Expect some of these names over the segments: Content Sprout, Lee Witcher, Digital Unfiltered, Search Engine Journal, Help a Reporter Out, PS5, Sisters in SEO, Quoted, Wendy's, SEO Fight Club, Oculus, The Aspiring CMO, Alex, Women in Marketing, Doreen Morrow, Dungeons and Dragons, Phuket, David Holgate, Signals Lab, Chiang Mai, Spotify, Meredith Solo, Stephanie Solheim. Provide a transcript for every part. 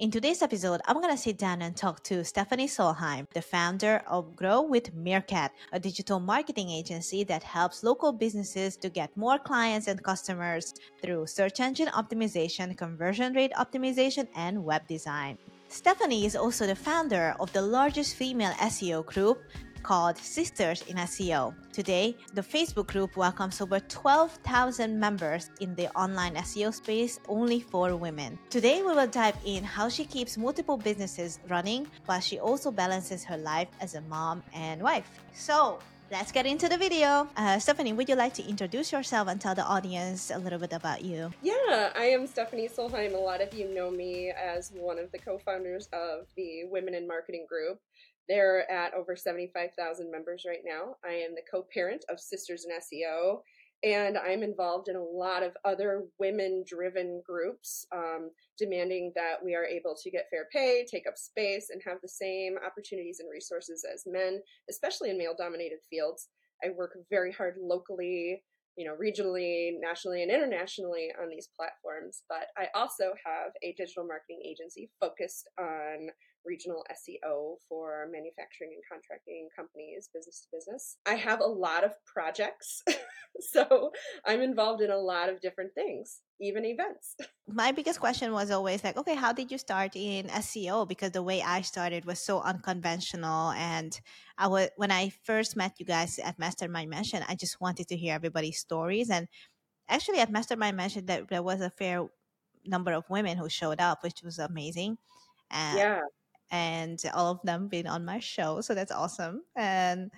In today's episode, I'm going to sit down and talk to Stephanie Solheim, the founder of Grow with Meerkat, a digital marketing agency that helps local businesses to get more clients and customers through search engine optimization, conversion rate optimization, and web design. Stephanie is also the founder of the largest female SEO group called Sisters in SEO. Today, the Facebook group welcomes over 12,000 members in the online SEO space only for women. Today, we will dive in how she keeps multiple businesses running while she also balances her life as a mom and wife. So, let's get into the video. Stephanie, would you like to introduce yourself and tell the audience a little bit about you? Yeah, I am Stephanie Solheim. A lot of you know me as one of the co-founders of the Women in Marketing group. They're at over 75,000 members right now. I am the co-parent of Sisters in SEO, and I'm involved in a lot of other women-driven groups, demanding that we are able to get fair pay, take up space, and have the same opportunities and resources as men, especially in male-dominated fields. I work very hard locally, regionally, nationally, and internationally on these platforms, but I also have a digital marketing agency focused on regional SEO for manufacturing and contracting companies, business to business. I have a lot of projects, so I'm involved in a lot of different things, even events. My biggest question was always like, okay, how did you start in SEO? Because the way I started was so unconventional. And when I first met you guys at Mastermind Mansion, I just wanted to hear everybody's stories. And actually at Mastermind Mansion, there was a fair number of women who showed up, which was amazing. And all of them been on my show, so that's awesome. And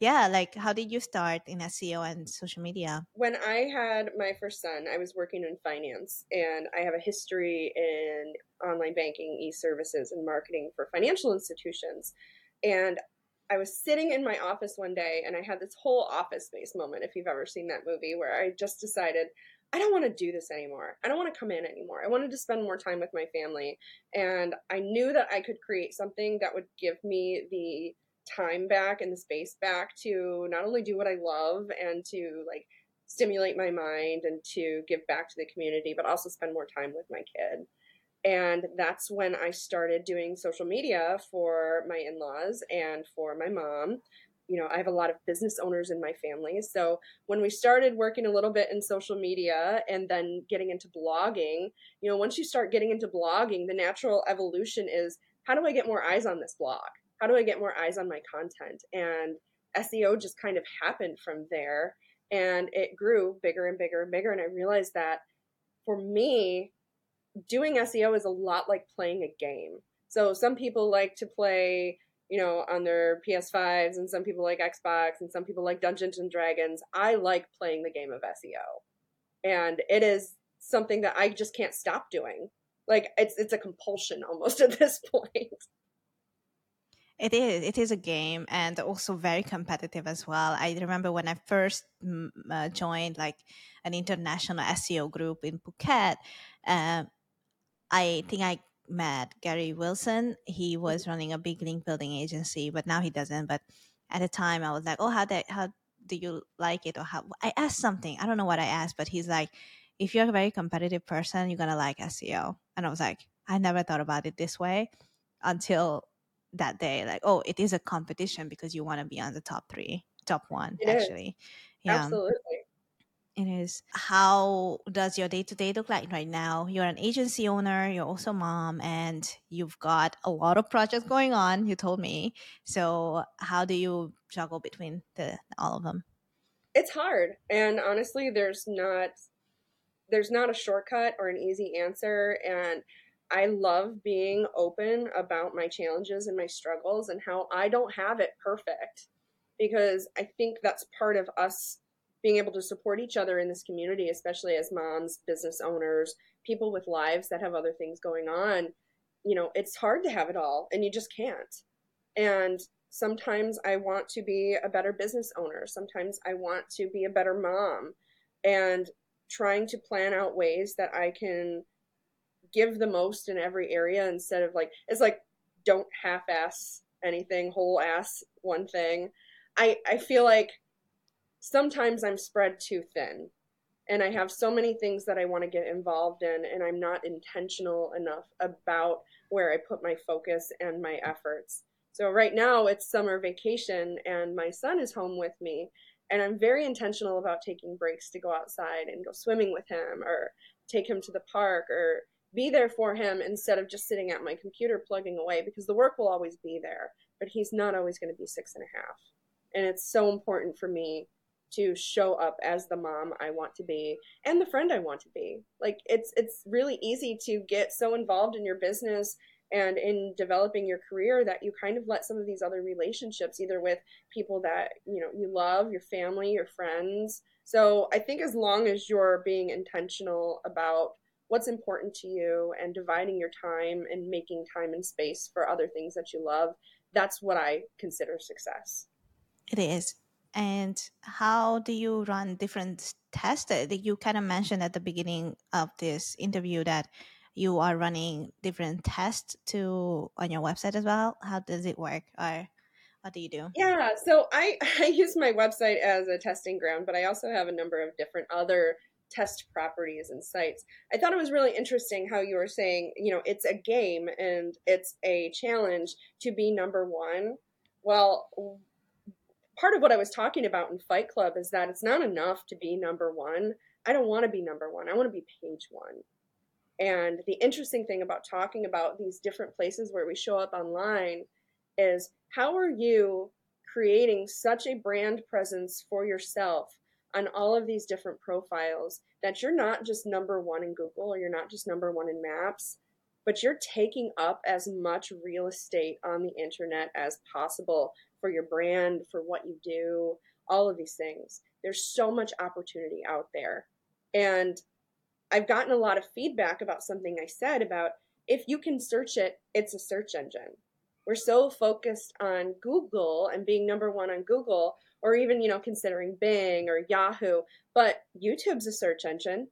how did you start in SEO and social media? When I had my first son, I was working in finance, and I have a history in online banking, e-services, and marketing for financial institutions. And I was sitting in my office one day, and I had this whole office space moment, if you've ever seen that movie, where I just decided, I don't want to do this anymore. I don't want to come in anymore. I wanted to spend more time with my family. And I knew that I could create something that would give me the time back and the space back to not only do what I love and to stimulate my mind and to give back to the community, but also spend more time with my kid. And that's when I started doing social media for my in-laws and for my mom. I have a lot of business owners in my family. So when we started working a little bit in social media and then getting into blogging, once you start getting into blogging, the natural evolution is, how do I get more eyes on this blog? How do I get more eyes on my content? And SEO just kind of happened from there. And it grew bigger and bigger and bigger. And I realized that for me, doing SEO is a lot like playing a game. So some people like to play on their PS5s, and some people like Xbox, and some people like Dungeons and Dragons. I like playing the game of SEO. And it is something that I just can't stop doing. It's a compulsion almost at this point. It is a game, and also very competitive as well. I remember when I first joined an international SEO group in Phuket, I think I met Gary Wilson. He was running a big link building agency, but now he doesn't. But at the time I was like, how do you like it? Or how, I asked something. I don't know what I asked, but he's like, if you're a very competitive person, you're going to like SEO. And I was like, I never thought about it this way until that day. It is a competition because you want to be on the top one, it actually. Is. Yeah. Absolutely. It is. How does your day-to-day look like right now? You're an agency owner, you're also mom, and you've got a lot of projects going on, you told me. So how do you juggle between all of them? It's hard. And honestly, there's not a shortcut or an easy answer. And I love being open about my challenges and my struggles and how I don't have it perfect, because I think that's part of us being able to support each other in this community, especially as moms, business owners, people with lives that have other things going on. It's hard to have it all, and you just can't. And sometimes I want to be a better business owner. Sometimes I want to be a better mom, and trying to plan out ways that I can give the most in every area instead of don't half-ass anything, whole-ass one thing. I feel like sometimes I'm spread too thin, And I have so many things that I want to get involved in, and I'm not intentional enough about where I put my focus and my efforts. So right now it's summer vacation and my son is home with me, and I'm very intentional about taking breaks to go outside and go swimming with him or take him to the park or be there for him instead of just sitting at my computer plugging away, because the work will always be there, but he's not always going to be 6.5. And it's so important for me to show up as the mom I want to be and the friend I want to be. Like, it's really easy to get so involved in your business and in developing your career that you kind of let some of these other relationships, either with people that, you know, you love, your family, your friends. So I think as long as you're being intentional about what's important to you and dividing your time and making time and space for other things that you love, that's what I consider success. It is. And how do you run different tests? That you kind of mentioned at the beginning of this interview that you are running different tests on your website as well. How does it work, or what do you do? Yeah, so I use my website as a testing ground, but I also have a number of different other test properties and sites. I thought it was really interesting how you were saying, you know, it's a game and it's a challenge to be number one. Well, part of what I was talking about in Fight Club is that it's not enough to be number one. I don't want to be number one. I want to be page one. And the interesting thing about talking about these different places where we show up online is, how are you creating such a brand presence for yourself on all of these different profiles that you're not just number one in Google, or you're not just number one in Maps, but you're taking up as much real estate on the internet as possible for your brand, for what you do, all of these things. There's so much opportunity out there. And I've gotten a lot of feedback about something I said about, if you can search it, it's a search engine. We're so focused on Google and being number one on Google, or even, you know, considering Bing or Yahoo, but YouTube's a search engine,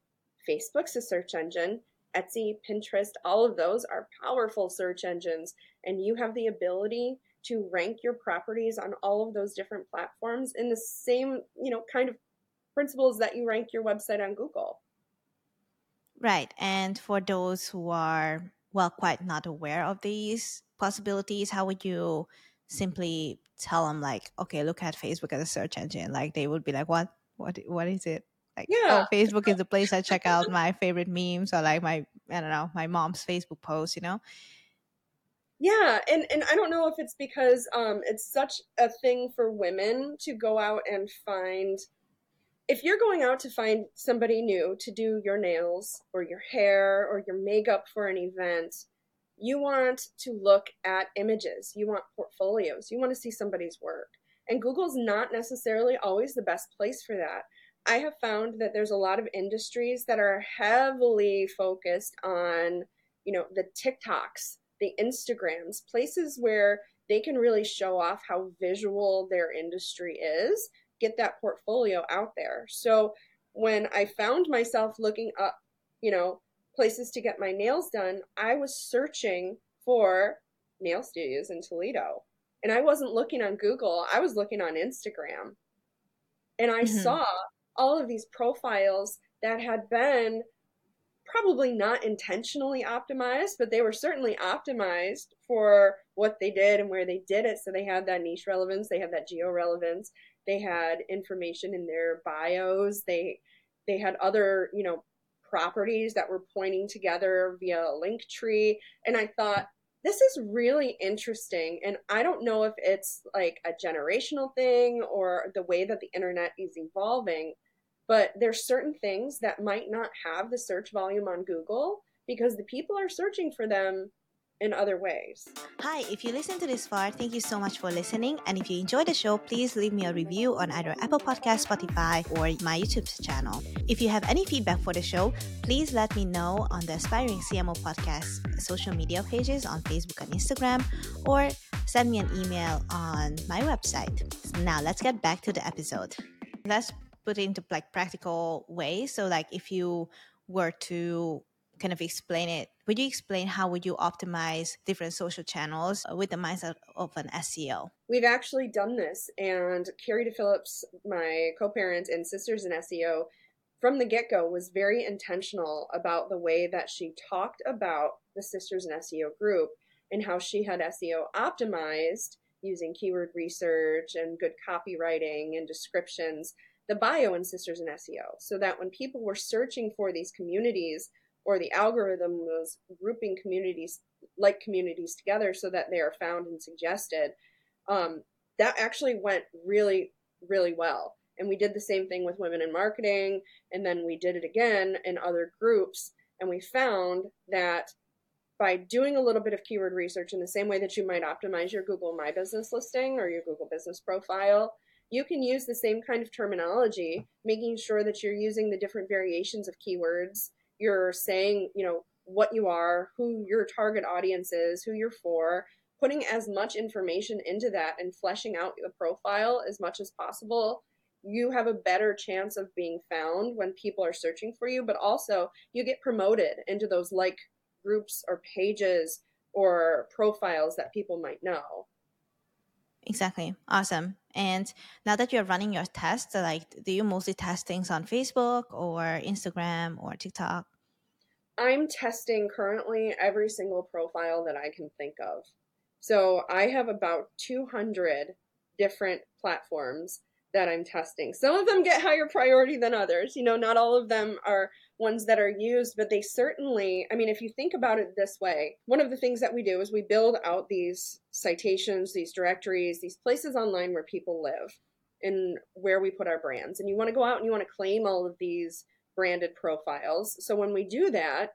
Facebook's a search engine, Etsy, Pinterest, all of those are powerful search engines, and you have the ability to rank your properties on all of those different platforms in the same, you know, kind of principles that you rank your website on Google. Right. And for those who are, well, quite not aware of these possibilities, how would you simply tell them, like, okay, look at Facebook as a search engine? Like, they would be like, what is it? Like, yeah. Oh, Facebook is the place I check out my favorite memes, or like my mom's Facebook post, you know? Yeah. And I don't know if it's because it's such a thing for women to go out and find. If you're going out to find somebody new to do your nails or your hair or your makeup for an event, you want to look at images. You want portfolios. You want to see somebody's work. And Google's not necessarily always the best place for that. I have found that there's a lot of industries that are heavily focused on, you know, the TikToks, the Instagrams, places where they can really show off how visual their industry is, get that portfolio out there. So when I found myself looking up, you know, places to get my nails done, I was searching for nail studios in Toledo. And I wasn't looking on Google, I was looking on Instagram. And I saw all of these profiles that had been probably not intentionally optimized, but they were certainly optimized for what they did and where they did it. So they had that niche relevance, they had that geo relevance, they had information in their bios, they had other, you know, properties that were pointing together via a link tree. And I thought, this is really interesting. And I don't know if it's like a generational thing or the way that the internet is evolving, but there's certain things that might not have the search volume on Google because the people are searching for them in other ways. Hi, if you listen to this far, thank you so much for listening. And if you enjoy the show, please leave me a review on either Apple Podcasts, Spotify, or my YouTube channel. If you have any feedback for the show, please let me know on the Aspiring CMO podcast social media pages on Facebook and Instagram, or send me an email on my website. So now let's get back to the episode. Let's put it into like practical ways. So like, if you were to kind of explain it, would you explain how would you optimize different social channels with the mindset of an SEO? We've actually done this, and Carrie DePhillips, my co-parent and Sisters in SEO, from the get-go was very intentional about the way that she talked about the Sisters in SEO group and how she had SEO optimized using keyword research and good copywriting and descriptions, the bio in Sisters in SEO, so that when people were searching for these communities, or the algorithm was grouping communities like communities together so that they are found and suggested, that actually went really, really well. And we did the same thing with Women in Marketing, and then we did it again in other groups, and we found that by doing a little bit of keyword research in the same way that you might optimize your Google My Business listing or your Google Business Profile, you can use the same kind of terminology, making sure that you're using the different variations of keywords. You're saying, you know, what you are, who your target audience is, who you're for, putting as much information into that and fleshing out the profile as much as possible. You have a better chance of being found when people are searching for you, but also you get promoted into those like groups or pages or profiles that people might know. Exactly. Awesome. And now that you're running your tests, like, do you mostly test things on Facebook or Instagram or TikTok? I'm testing currently every single profile that I can think of. So I have about 200 different platforms that I'm testing. Some of them get higher priority than others. You know, not all of them are ones that are used, but they certainly, I mean, if you think about it this way, one of the things that we do is we build out these citations, these directories, these places online where people live and where we put our brands. And you want to go out and you want to claim all of these branded profiles. So when we do that,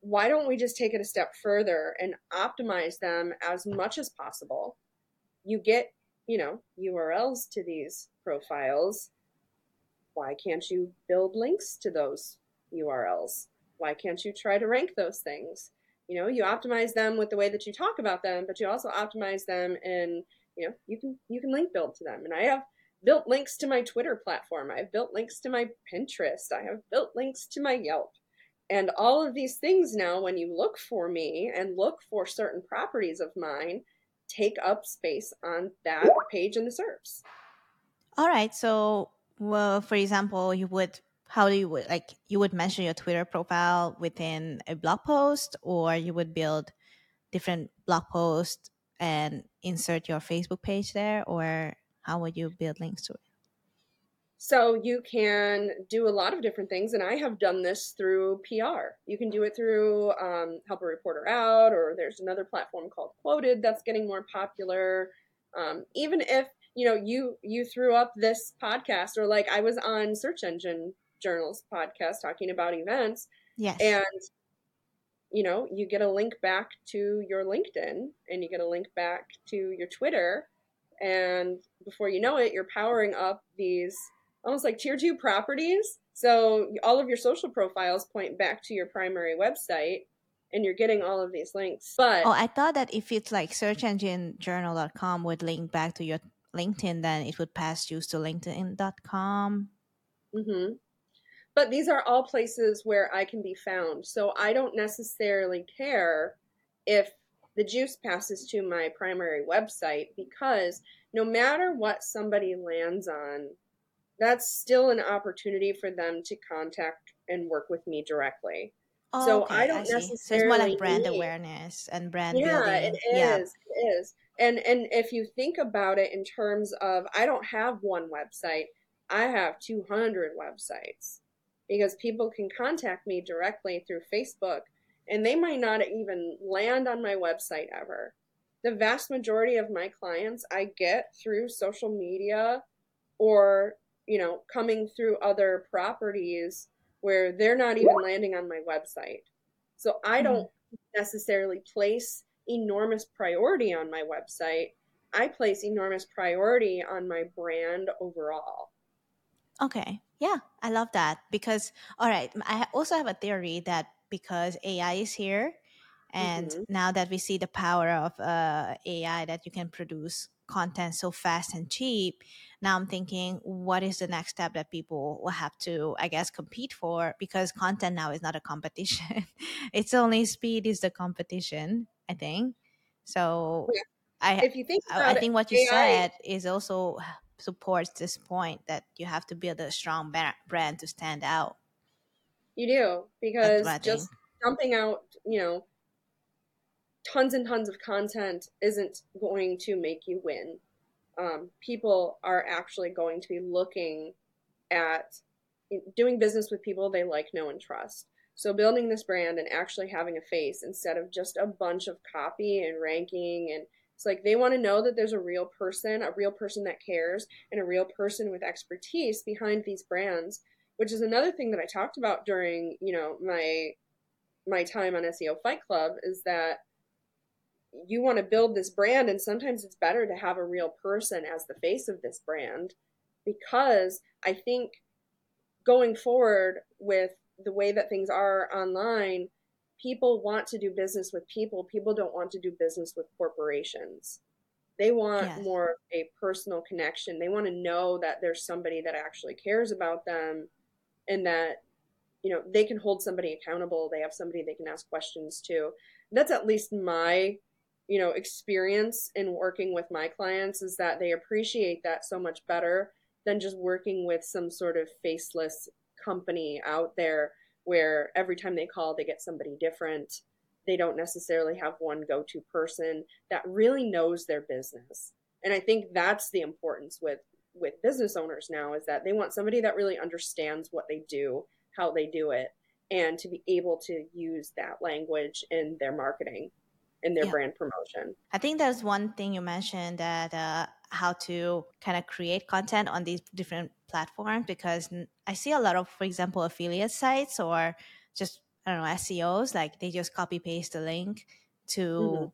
why don't we just take it a step further and optimize them as much as possible? You get, you know, URLs to these profiles. Why can't you build links to those URLs? Why can't you try to rank those things? You know, you optimize them with the way that you talk about them, but you also optimize them and, you know, you can link build to them. And I have built links to my Twitter platform. I've built links to my Pinterest. I have built links to my Yelp. And all of these things now, when you look for me and look for certain properties of mine, take up space on that page in the SERPs. All right. So, well, for example, you would mention your Twitter profile within a blog post, or you would build different blog posts and insert your Facebook page there, or how would you build links to it? So you can do a lot of different things, and I have done this through PR. You can do it through Help a Reporter Out, or there's another platform called Quoted that's getting more popular. Even if, you know, you threw up this podcast, or like I was on Search Engine Journal's podcast talking about events. Yes. And, you know, you get a link back to your LinkedIn and you get a link back to your Twitter. And before you know it, you're powering up these almost like tier 2 properties. So all of your social profiles point back to your primary website and you're getting all of these links. But I thought that if it's like searchenginejournal.com would link back to your LinkedIn, then it would pass you to linkedin.com. Mm-hmm. But these are all places where I can be found. So I don't necessarily care if the juice passes to my primary website, because no matter what somebody lands on, that's still an opportunity for them to contact and work with me directly. Oh, so okay, I don't necessarily. So it's more like brand awareness and brand building. It is. And if you think about it in terms of, I don't have one website, I have 200 websites, because people can contact me directly through Facebook, and they might not even land on my website ever. The vast majority of my clients I get through social media, or, you know, coming through other properties where they're not even landing on my website. So I don't necessarily place enormous priority on my website. I place enormous priority on my brand overall. Okay. Yeah, I love that, because, all right, I also have a theory that because AI is here, and now that we see the power of AI, that you can produce content so fast and cheap, now I'm thinking, what is the next step that people will have to, I guess, compete for? Because content now is not a competition. It's only speed is the competition, I think. So yeah. I think what you said is also supports this point that you have to build a strong brand to stand out. You do, because just dumping out, you know, tons and tons of content isn't going to make you win. People are actually going to be looking at doing business with people they like, know, and trust. So building this brand and actually having a face instead of just a bunch of copy and ranking. And it's like they want to know that there's a real person that cares, and a real person with expertise behind these brands, which is another thing that I talked about during, you know, my time on SEO Fight Club, is that you want to build this brand, and sometimes it's better to have a real person as the face of this brand, because I think going forward with the way that things are online, people want to do business with people. People don't want to do business with corporations. They want more of a personal connection. They want to know that there's somebody that actually cares about them, and that, you know, they can hold somebody accountable. They have somebody they can ask questions to. That's at least my, you know, experience in working with my clients, is that they appreciate that so much better than just working with some sort of faceless company out there where every time they call, they get somebody different. They don't necessarily have one go-to person that really knows their business. And I think that's the importance with business owners now, is that they want somebody that really understands what they do, how they do it, and to be able to use that language in their marketing and their brand promotion. I think there's one thing you mentioned, that how to kind of create content on these different platforms, because I see a lot of, for example, affiliate sites or just, I don't know, SEOs, like they just copy paste the link to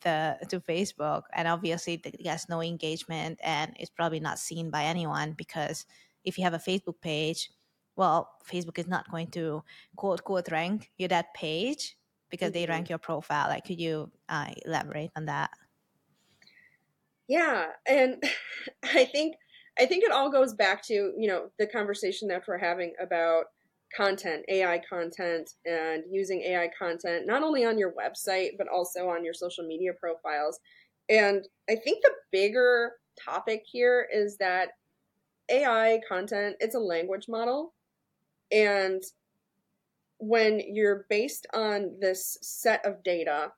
to Facebook, and obviously there's no engagement, and it's probably not seen by anyone, because if you have a Facebook page, well, Facebook is not going to quote rank you that page, because they rank your profile. Like, could you elaborate on that? Yeah, and I think it all goes back to, you know, the conversation that we're having about content, AI content, and using AI content not only on your website but also on your social media profiles. And I think the bigger topic here is that AI content, it's a language model, and when you're based on this set of data,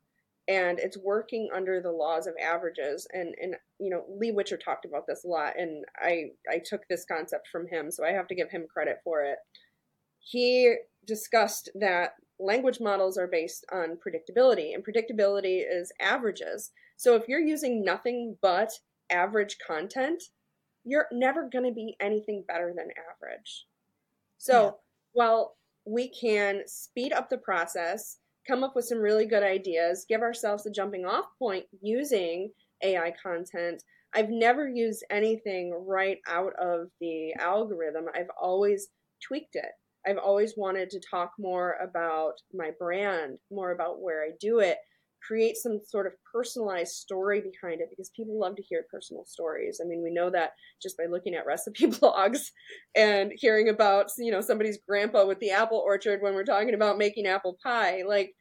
and it's working under the laws of averages. And you know, Lee Witcher talked about this a lot, and I took this concept from him, so I have to give him credit for it. He discussed that language models are based on predictability, and predictability is averages. So if you're using nothing but average content, you're never going to be anything better than average. So while we can speed up the process, come up with some really good ideas, give ourselves a jumping off point using AI content. I've never used anything right out of the algorithm. I've always tweaked it. I've always wanted to talk more about my brand, more about where I do it, create some sort of personalized story behind it, because people love to hear personal stories. I mean, we know that just by looking at recipe blogs and hearing about, you know, somebody's grandpa with the apple orchard when we're talking about making apple pie. Like,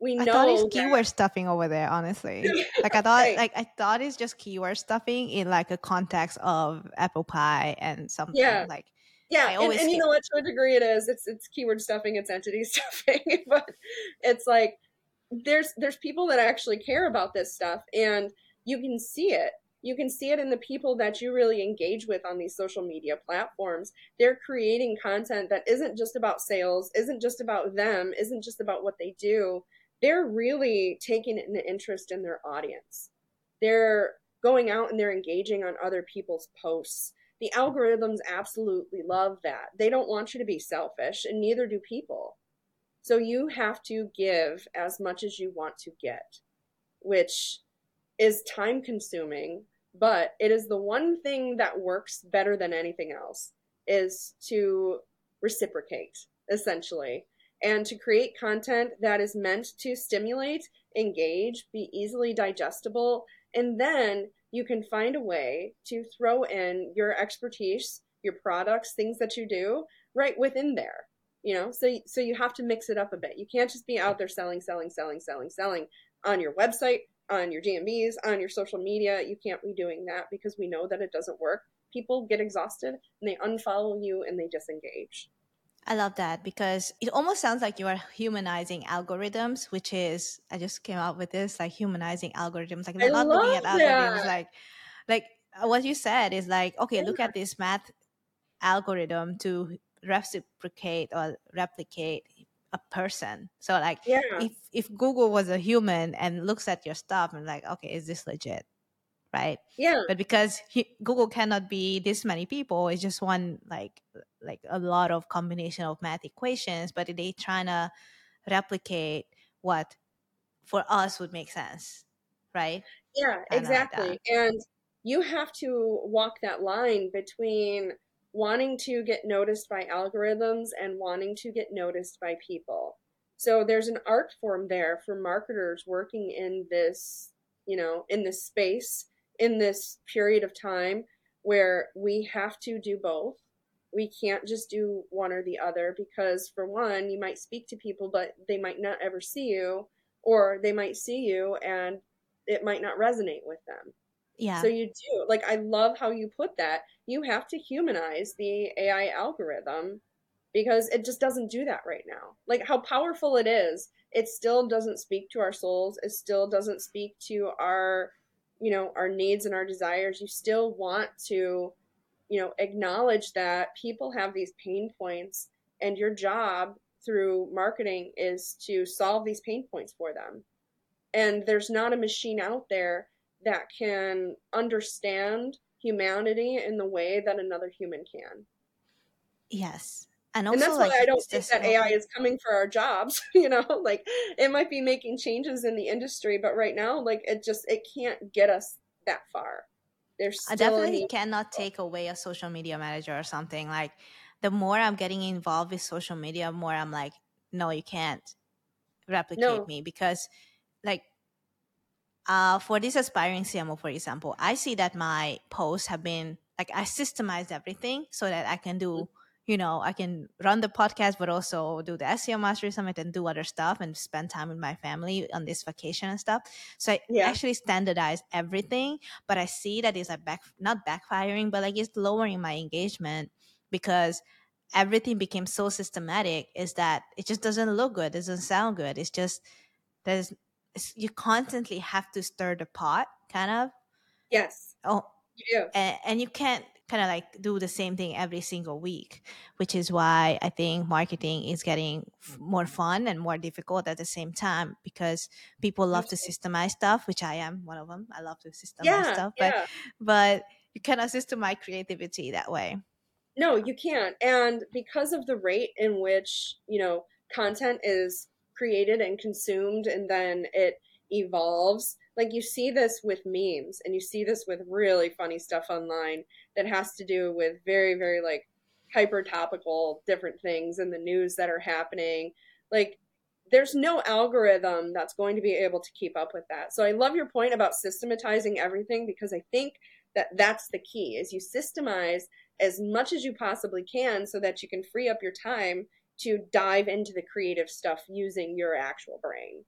we know. I thought it's keyword stuffing over there, honestly. Like, I thought, like, I thought it's just keyword stuffing in like a context of apple pie and something like. Yeah, and you know what, to a degree it is. It's keyword stuffing, it's entity stuffing, but it's like there's people that actually care about this stuff, and you can see it. You can see it in the people that you really engage with on these social media platforms. They're creating content that isn't just about sales, isn't just about them, isn't just about what they do. They're really taking an interest in their audience. They're going out and they're engaging on other people's posts. The algorithms absolutely love that. They don't want you to be selfish, and neither do people. So you have to give as much as you want to get, which is time consuming, but it is the one thing that works better than anything else, is to reciprocate, essentially, and to create content that is meant to stimulate, engage, be easily digestible, and then you can find a way to throw in your expertise, your products, things that you do right within there, you know? So you have to mix it up a bit. You can't just be out there selling on your website, on your GMBs, on your social media. You can't be doing that, because we know that it doesn't work. people get exhausted and they unfollow you and they disengage. I love that, because it almost sounds like you are humanizing algorithms, which is, I just came up with this, like humanizing algorithms. Like, they're not looking at algorithms. Like what you said is like, okay, yeah, look at this math algorithm to replicate a person. So like, yeah, if Google was a human and looks at your stuff and like, okay, is this legit? Right. Yeah. But because Google cannot be this many people, it's just one, like a lot of combination of math equations, but they trying to replicate what for us would make sense. Right. Yeah, kinda exactly. Like, and you have to walk that line between wanting to get noticed by algorithms and wanting to get noticed by people. So there's an art form there for marketers working in this, you know, in this space, in this period of time where we have to do both. We can't just do one or the other, because for one, you might speak to people, but they might not ever see you, or they might see you and it might not resonate with them. Yeah. So you do, like, I love how you put that. You have to humanize the AI algorithm, because it just doesn't do that right now. Like, how powerful it is, it still doesn't speak to our souls. It still doesn't speak to our, you know, our needs and our desires. You still want to, you know, acknowledge that people have these pain points, and your job through marketing is to solve these pain points for them. And there's not a machine out there that can understand humanity in the way that another human can. Yes. And also, and that's why, like, I don't think that AI is coming for our jobs, you know, like, it might be making changes in the industry, but right now, like, it can't get us that far. I definitely cannot take away a social media manager or something. Like, the more I'm getting involved with social media, more I'm like, no, you can't replicate me, because like, for this aspiring CMO, for example, I see that my posts have been, like, I systemized everything so that I can do, you know, I can run the podcast, but also do the SEO Mastery Summit and do other stuff and spend time with my family on this vacation and stuff. So I actually standardized everything, but I see that it's like not backfiring, but like, it's lowering my engagement, because everything became so systematic is that it just doesn't look good. It doesn't sound good. It's just, you constantly have to stir the pot, kind of. Yes. Oh, yeah. And you can't kind of like do the same thing every single week, which is why I think marketing is getting more fun and more difficult at the same time, because people love to systemize stuff, which I am one of them. I love to systemize stuff, but you cannot systemize creativity that way. No, you can't. And because of the rate in which, you know, content is created and consumed, and then it evolves, like, you see this with memes, and you see this with really funny stuff online that has to do with very, very, like, hyper topical different things in the news that are happening. Like, there's no algorithm that's going to be able to keep up with that. So I love your point about systematizing everything, because I think that that's the key, is you systemize as much as you possibly can so that you can free up your time to dive into the creative stuff using your actual brain.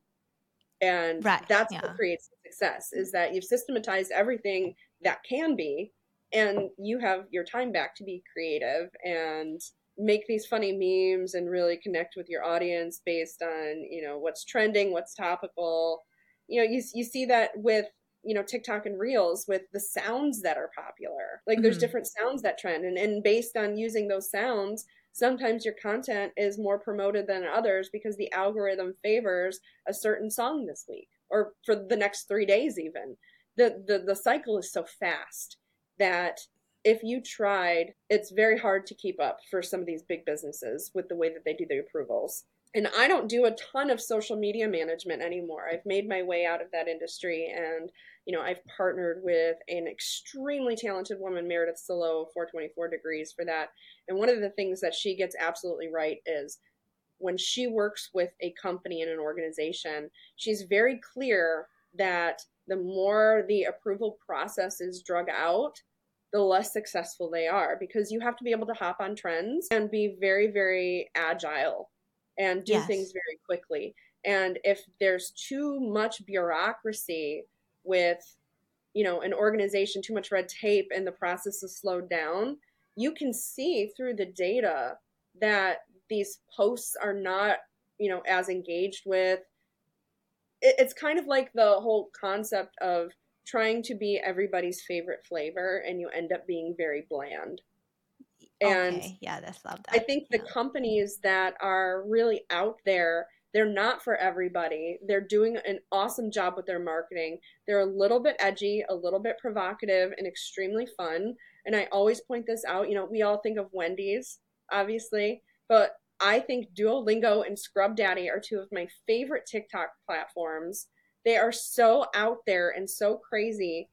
And that's what creates success, is that you've systematized everything that can be, and you have your time back to be creative and make these funny memes and really connect with your audience based on, you know, what's trending, what's topical. You know, you see that with, you know, TikTok and Reels with the sounds that are popular. Like, there's different sounds that trend, and based on using those sounds, sometimes your content is more promoted than others because the algorithm favors a certain song this week or for the next 3 days even. The cycle is so fast that if you tried, it's very hard to keep up for some of these big businesses with the way that they do the approvals. And I don't do a ton of social media management anymore. I've made my way out of that industry, and, you know, I've partnered with an extremely talented woman, Meredith Solo, 424 Degrees, for that. And one of the things that she gets absolutely right is when she works with a company and an organization, she's very clear that the more the approval process is drug out, the less successful they are, because you have to be able to hop on trends and be very, very agile and do things very quickly. And if there's too much bureaucracy with you know, an organization, too much red tape, and the process is slowed down, you can see through the data that these posts are not, you know, as engaged with. It's kind of like the whole concept of trying to be everybody's favorite flavor, and you end up being very bland. And okay. Yeah, that's love that. I think the companies that are really out there, they're not for everybody. They're doing an awesome job with their marketing. They're a little bit edgy, a little bit provocative, and extremely fun. And I always point this out. You know, we all think of Wendy's, obviously, but I think Duolingo and Scrub Daddy are two of my favorite TikTok platforms. They are so out there and so crazy,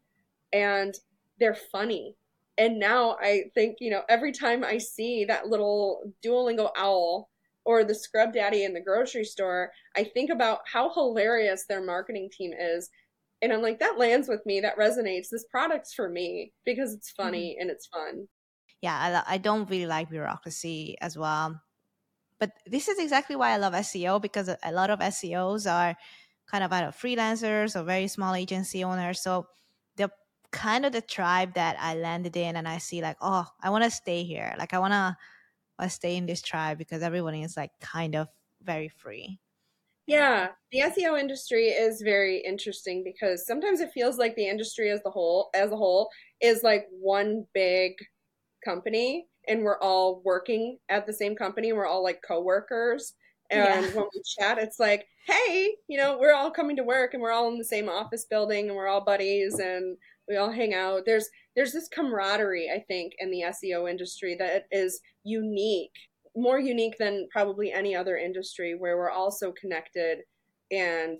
and they're funny. And now I think, you know, every time I see that little Duolingo owl or the Scrub Daddy in the grocery store, I think about how hilarious their marketing team is. And I'm like, that lands with me. That resonates. This product's for me because it's funny and it's fun. Yeah, I don't really like bureaucracy as well. But this is exactly why I love SEO, because a lot of SEOs are kind of either freelancers or very small agency owners. So they're kind of the tribe that I landed in, and I see like, oh, I want to stay here. Like I want to stay in this tribe because everyone is like kind of very free. Yeah. The SEO industry is very interesting because sometimes it feels like the industry as a whole is like one big company. And we're all working at the same company. We're all like coworkers. And when we chat, it's like, hey, you know, we're all coming to work and we're all in the same office building and we're all buddies and we all hang out. There's this camaraderie, I think, in the SEO industry that is unique, more unique than probably any other industry, where we're all so connected. And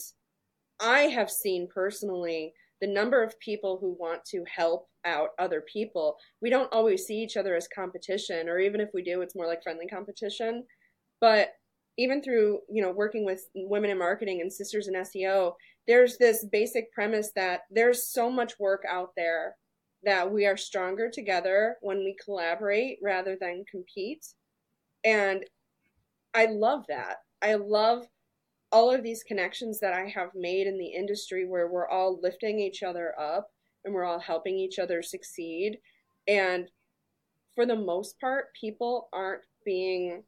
I have seen personally the number of people who want to help out other people. We don't always see each other as competition, or even if we do, it's more like friendly competition. But even through, you know, working with Women in Marketing and Sisters in SEO, there's this basic premise that there's so much work out there that we are stronger together when we collaborate rather than compete. And I love that. I love all of these connections that I have made in the industry where we're all lifting each other up and we're all helping each other succeed. And for the most part, people aren't being,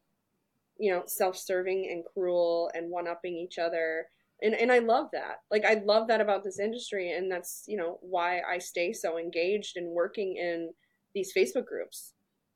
you know, self-serving and cruel and one-upping each other. And I love that. Like, I love that about this industry. And that's, you know, why I stay so engaged in working in these Facebook groups.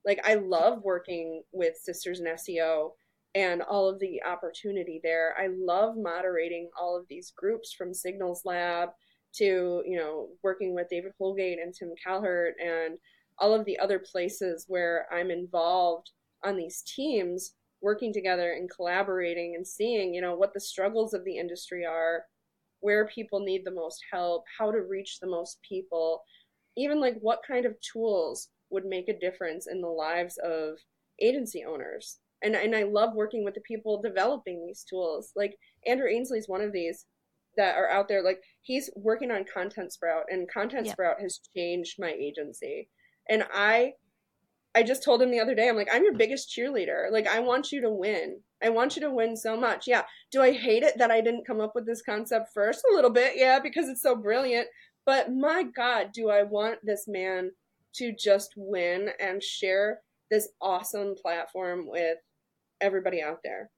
Like, I love working with Sisters in SEO and all of the opportunity there. I love moderating all of these groups, from Signals Lab to, you know, working with David Holgate and Tim Calhart and all of the other places where I'm involved on these teams, working together and collaborating and seeing, you know, what the struggles of the industry are, where people need the most help, how to reach the most people, even like what kind of tools would make a difference in the lives of agency owners. And I love working with the people developing these tools. Like Andrew Ainsley is one of these that are out there. Like, he's working on Content Sprout, and Content Sprout has changed my agency. And I just told him the other day, I'm like, I'm your biggest cheerleader. Like, I want you to win. I want you to win so much. Yeah. Do I hate it that I didn't come up with this concept first? A little bit. Yeah. Because it's so brilliant, but my God, do I want this man to just win and share this awesome platform with everybody out there.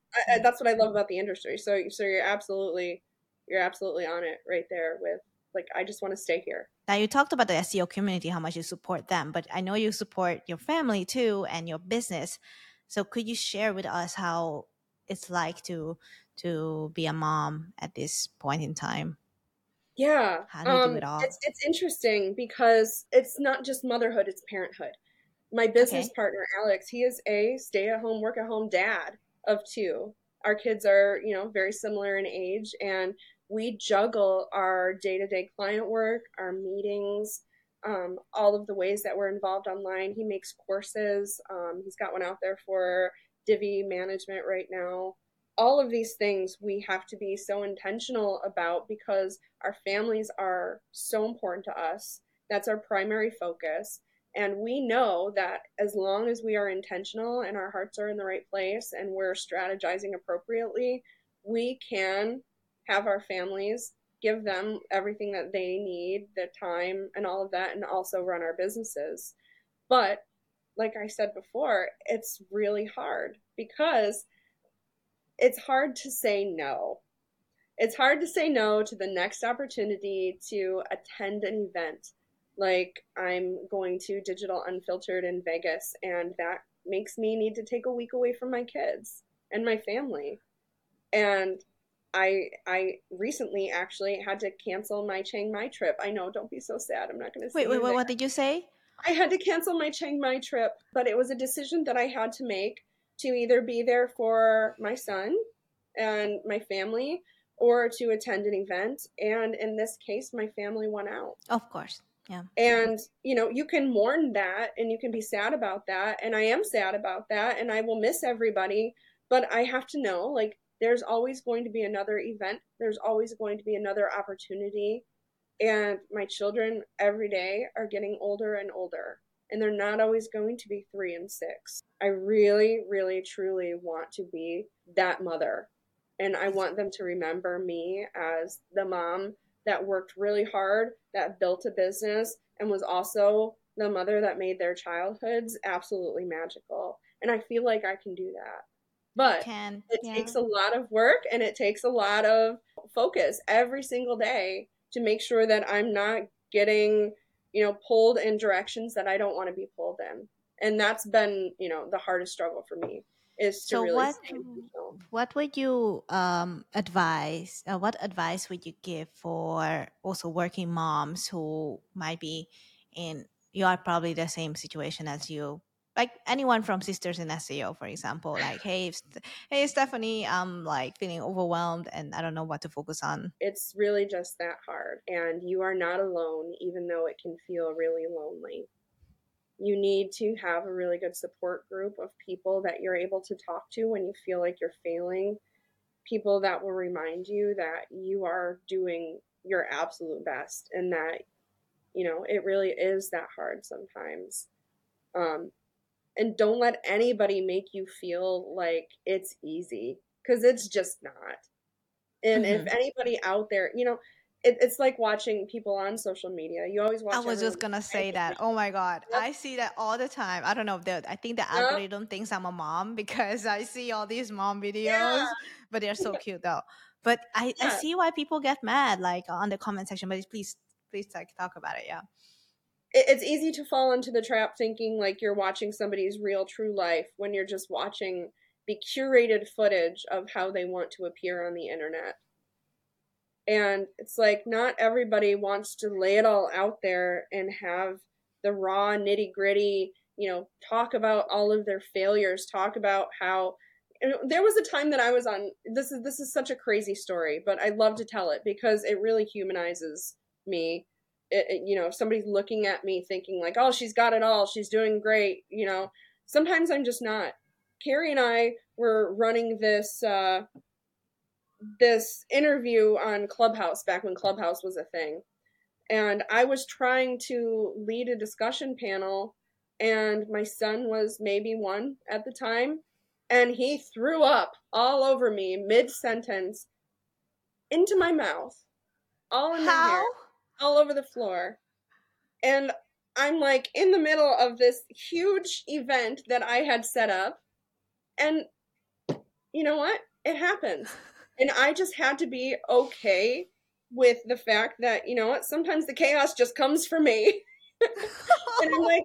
That's what I love about the industry. So you're absolutely on it right there with, like, I just want to stay here. Now, you talked about the SEO community, how much you support them, but I know you support your family too and your business. So could you share with us how it's like to be a mom at this point in time? Yeah. How do you do it all? It's interesting because it's not just motherhood, it's parenthood. My business partner, Alex, he is a stay-at-home, work-at-home dad of two. Our kids are, you know, very similar in age, and we juggle our day-to-day client work, our meetings, all of the ways that we're involved online. He makes courses. He's got one out there for Divi management right now. All of these things we have to be so intentional about because our families are so important to us. That's our primary focus. And we know that as long as we are intentional and our hearts are in the right place and we're strategizing appropriately, we can have our families give them everything that they need, the time and all of that, and also run our businesses. But like I said before, it's really hard because it's hard to say no. It's hard to say no to the next opportunity to attend an event. Like, I'm going to Digital Unfiltered in Vegas, and that makes me need to take a week away from my kids and my family. And I recently actually had to cancel my Chiang Mai trip. I know, don't be so sad. I'm not going to say Wait, what did you say? I had to cancel my Chiang Mai trip, but it was a decision that I had to make to either be there for my son and my family or to attend an event. And in this case, my family won out. Of course. Yeah. And, you know, you can mourn that and you can be sad about that. And I am sad about that, and I will miss everybody. But I have to know, like, there's always going to be another event. There's always going to be another opportunity. And my children every day are getting older and older, and they're not always going to be 3 and 6. I really, really, truly want to be that mother. And I want them to remember me as the mom that worked really hard, that built a business, and was also the mother that made their childhoods absolutely magical. And I feel like I can do that. But it takes a lot of work, and it takes a lot of focus every single day to make sure that I'm not getting, you know, pulled in directions that I don't want to be pulled in. And that's been, you know, the hardest struggle for me. What would you advise? What advice would you give for also working moms who might be in? You are probably the same situation as you, like anyone from Sisters in SEO, for example. Like, hey Stephanie, I'm like feeling overwhelmed and I don't know what to focus on. It's really just that hard, and you are not alone, even though it can feel really lonely. You need to have a really good support group of people that you're able to talk to when you feel like you're failing, people that will remind you that you are doing your absolute best and that, you know, it really is that hard sometimes. And don't let anybody make you feel like it's easy, because it's just not. And if anybody out there, you know, it's like watching people on social media. You always watch. I was just going to say that. Oh my God. Yep. I see that all the time. I don't know. I think the algorithm thinks I'm a mom because I see all these mom videos, but they're so cute though. But I see why people get mad, like on the comment section, but please talk about it. Yeah. It's easy to fall into the trap thinking like you're watching somebody's real true life when you're just watching the curated footage of how they want to appear on the internet. And it's like, not everybody wants to lay it all out there and have the raw nitty gritty, you know, talk about all of their failures, talk about how, you know, there was a time that I was on, this is such a crazy story, but I love to tell it because it really humanizes me. It, you know, if somebody's looking at me thinking like, oh, she's got it all, she's doing great, you know, sometimes I'm just not. Carrie and I were running this interview on Clubhouse back when Clubhouse was a thing. And I was trying to lead a discussion panel, and my son was maybe 1 at the time. And he threw up all over me mid-sentence into my mouth, all in my hair, all over the floor. And I'm like in the middle of this huge event that I had set up. And you know what? It happened. And I just had to be okay with the fact that, you know what, sometimes the chaos just comes for me. And I'm like,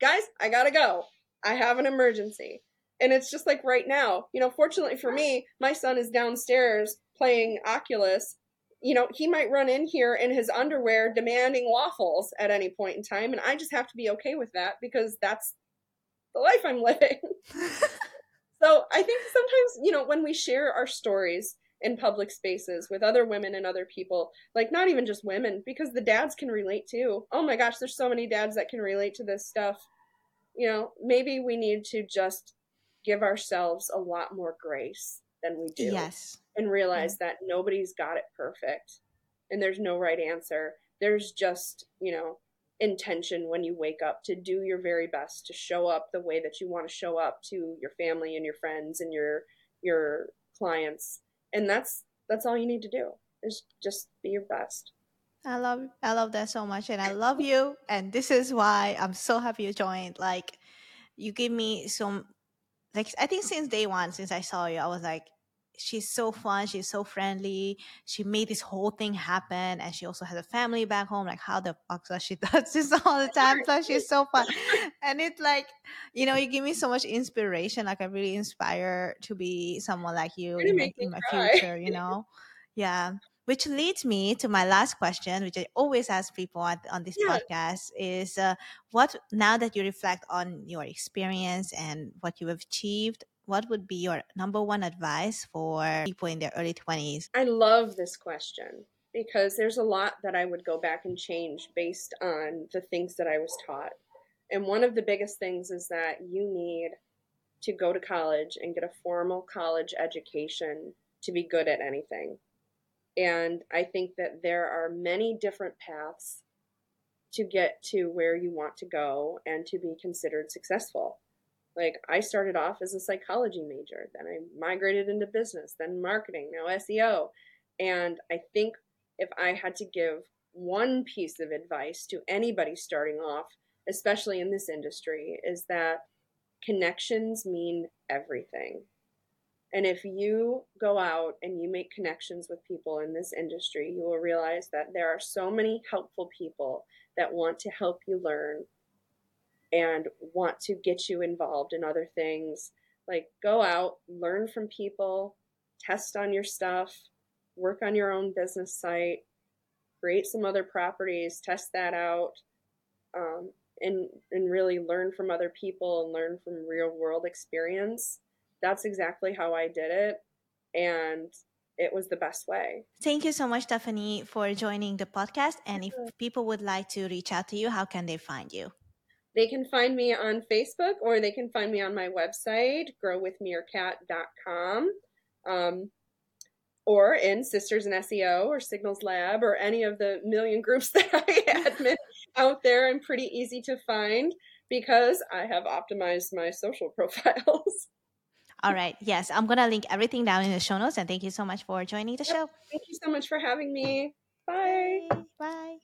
guys, I gotta go. I have an emergency. And it's just like right now, you know, fortunately for me, my son is downstairs playing Oculus. You know, he might run in here in his underwear demanding waffles at any point in time. And I just have to be okay with that because that's the life I'm living. So I think sometimes, you know, when we share our stories in public spaces with other women and other people, like not even just women, because the dads can relate too. Oh my gosh, there's so many dads that can relate to this stuff. You know, maybe we need to just give ourselves a lot more grace than we do. Yes. And realize that nobody's got it perfect and there's no right answer. There's just, you know, intention when you wake up to do your very best to show up the way that you want to show up to your family and your friends and your clients. And that's all you need to do. is just be your best. I love that so much, and I love you, and this is why I'm so happy you joined. Like, you give me some, like, I think since day one, since I saw you, I was like, she's so fun, she's so friendly, she made this whole thing happen, and she also has a family back home. Like, how the fuck does she does this all the time? So she's so fun, and it's like, you know, you give me so much inspiration. Like, I really inspire to be someone like you in my future, you know? Yeah. Which leads me to my last question, which I always ask people on this podcast, is what, now that you reflect on your experience and what you have achieved, what would be your number one advice for people in their early 20s? I love this question because there's a lot that I would go back and change based on the things that I was taught. And one of the biggest things is that you need to go to college and get a formal college education to be good at anything. And I think that there are many different paths to get to where you want to go and to be considered successful. Like, I started off as a psychology major, then I migrated into business, then marketing, now SEO. And I think if I had to give one piece of advice to anybody starting off, especially in this industry, is that connections mean everything. And if you go out and you make connections with people in this industry, you will realize that there are so many helpful people that want to help you learn and want to get you involved in other things. Like, go out, learn from people, test on your stuff, work on your own business site, create some other properties, test that out, and really learn from other people and learn from real world experience. That's exactly how I did it, and it was the best way. Thank you so much, Stephanie, for joining the podcast. And if people would like to reach out to you, how can they find you? They can find me on Facebook, or they can find me on my website, growwithmeerkat.com, or in Sisters in SEO or Signals Lab or any of the million groups that I admin out there. I'm pretty easy to find because I have optimized my social profiles. All right. Yes, I'm going to link everything down in the show notes. And thank you so much for joining the show. Thank you so much for having me. Bye. Bye.